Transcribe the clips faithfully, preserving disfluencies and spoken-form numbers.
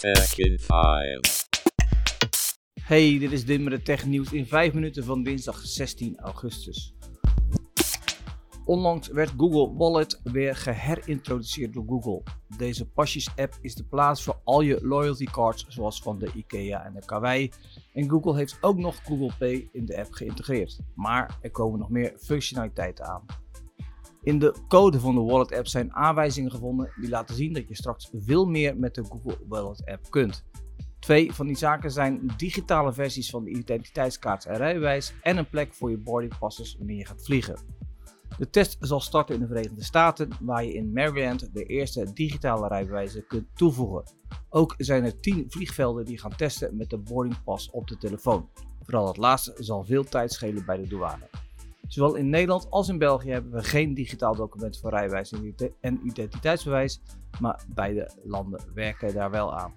Tech in vijf. Hey, dit is Dim met het technieuws in vijf minuten van dinsdag zestien augustus. Onlangs werd Google Wallet weer geherintroduceerd door Google. Deze pasjes-app is de plaats voor al je loyalty cards zoals van de IKEA en de Kawaii. En Google heeft ook nog Google Pay in de app geïntegreerd. Maar er komen nog meer functionaliteiten aan. In de code van de Wallet app zijn aanwijzingen gevonden die laten zien dat je straks veel meer met de Google Wallet app kunt. Twee van die zaken zijn digitale versies van de identiteitskaart en rijbewijs en een plek voor je boardingpasses wanneer je gaat vliegen. De test zal starten in de Verenigde Staten, waar je in Maryland de eerste digitale rijbewijzen kunt toevoegen. Ook zijn er tien vliegvelden die gaan testen met de boardingpas op de telefoon. Vooral het laatste zal veel tijd schelen bij de douane. Zowel in Nederland als in België hebben we geen digitaal document voor rijbewijs en identiteitsbewijs, maar beide landen werken daar wel aan.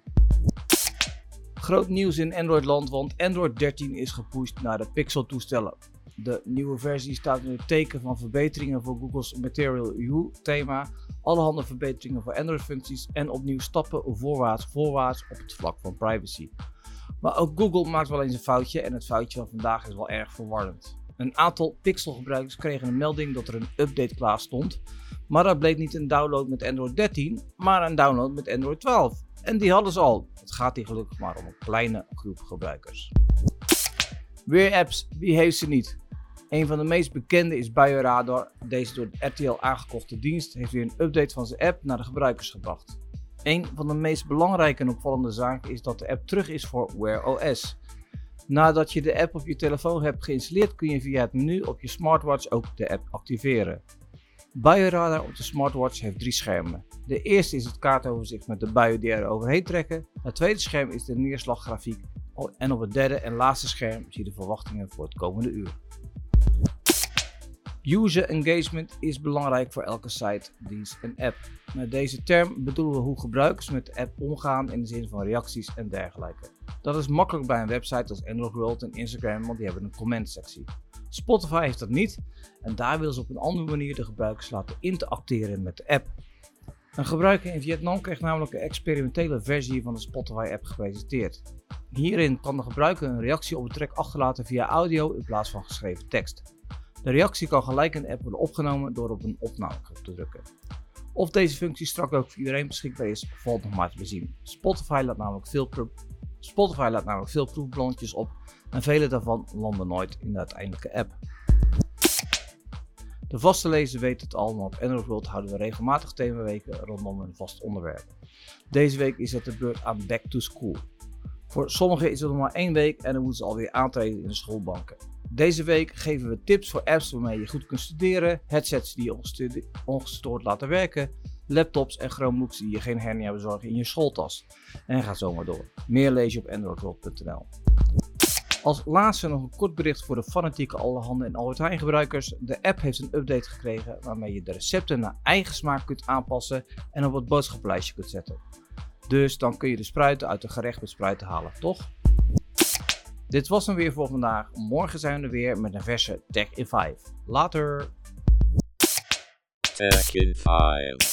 Groot nieuws in Android-land, want Android dertien is gepusht naar de Pixel-toestellen. De nieuwe versie staat in het teken van verbeteringen voor Google's Material U-thema, allerhande verbeteringen voor Android-functies en opnieuw stappen voorwaarts voorwaarts op het vlak van privacy. Maar ook Google maakt wel eens een foutje en het foutje van vandaag is wel erg verwarrend. Een aantal Pixel-gebruikers kregen een melding dat er een update klaar stond, maar dat bleek niet een download met Android dertien, maar een download met Android twaalf. En die hadden ze al. Het gaat hier gelukkig maar om een kleine groep gebruikers. Wear apps, wie heeft ze niet? Een van de meest bekende is BioRadar. Deze door de R T L aangekochte dienst heeft weer een update van zijn app naar de gebruikers gebracht. Een van de meest belangrijke en opvallende zaken is dat de app terug is voor Wear O S. Nadat je de app op je telefoon hebt geïnstalleerd, kun je via het menu op je smartwatch ook de app activeren. BioRadar op de smartwatch heeft drie schermen. De eerste is het kaartoverzicht met de buien die er overheen trekken. Het tweede scherm is de neerslaggrafiek. En op het derde en laatste scherm zie je de verwachtingen voor het komende uur. User engagement is belangrijk voor elke site, dienst en app. Met deze term bedoelen we hoe gebruikers met de app omgaan in de zin van reacties en dergelijke. Dat is makkelijk bij een website als Analog World en Instagram, want die hebben een commentsectie. Spotify heeft dat niet en daar willen ze op een andere manier de gebruikers laten interacteren met de app. Een gebruiker in Vietnam kreeg namelijk een experimentele versie van de Spotify-app gepresenteerd. Hierin kan de gebruiker een reactie op het track achterlaten via audio in plaats van geschreven tekst. De reactie kan gelijk in de app worden opgenomen door op een opnameknop te drukken. Of deze functie straks ook voor iedereen beschikbaar is, valt nog maar te bezien. Spotify laat namelijk veel, pro- Spotify laat namelijk veel proefballonnetjes op en vele daarvan landen nooit in de uiteindelijke app. De vaste lezer weet het al, maar op Android World houden we regelmatig themaweken rondom een vast onderwerp. Deze week is het de beurt aan Back to School. Voor sommigen is het nog maar één week en dan moeten ze alweer aantreden in de schoolbanken. Deze week geven we tips voor apps waarmee je goed kunt studeren, headsets die je ongestude- ongestoord laten werken, laptops en Chromebooks die je geen hernia bezorgen in je schooltas. En ga zo maar door. Meer lees je op android world punt n l. Als laatste nog een kort bericht voor de fanatieke allerhande en Albert Heijn gebruikers. De app heeft een update gekregen waarmee je de recepten naar eigen smaak kunt aanpassen en op het boodschappenlijstje kunt zetten. Dus dan kun je de spruiten uit het gerecht met spruiten halen, toch? Dit was hem weer voor vandaag. Morgen zijn we er weer met een verse Tech in vijf. Later! Tech in vijf.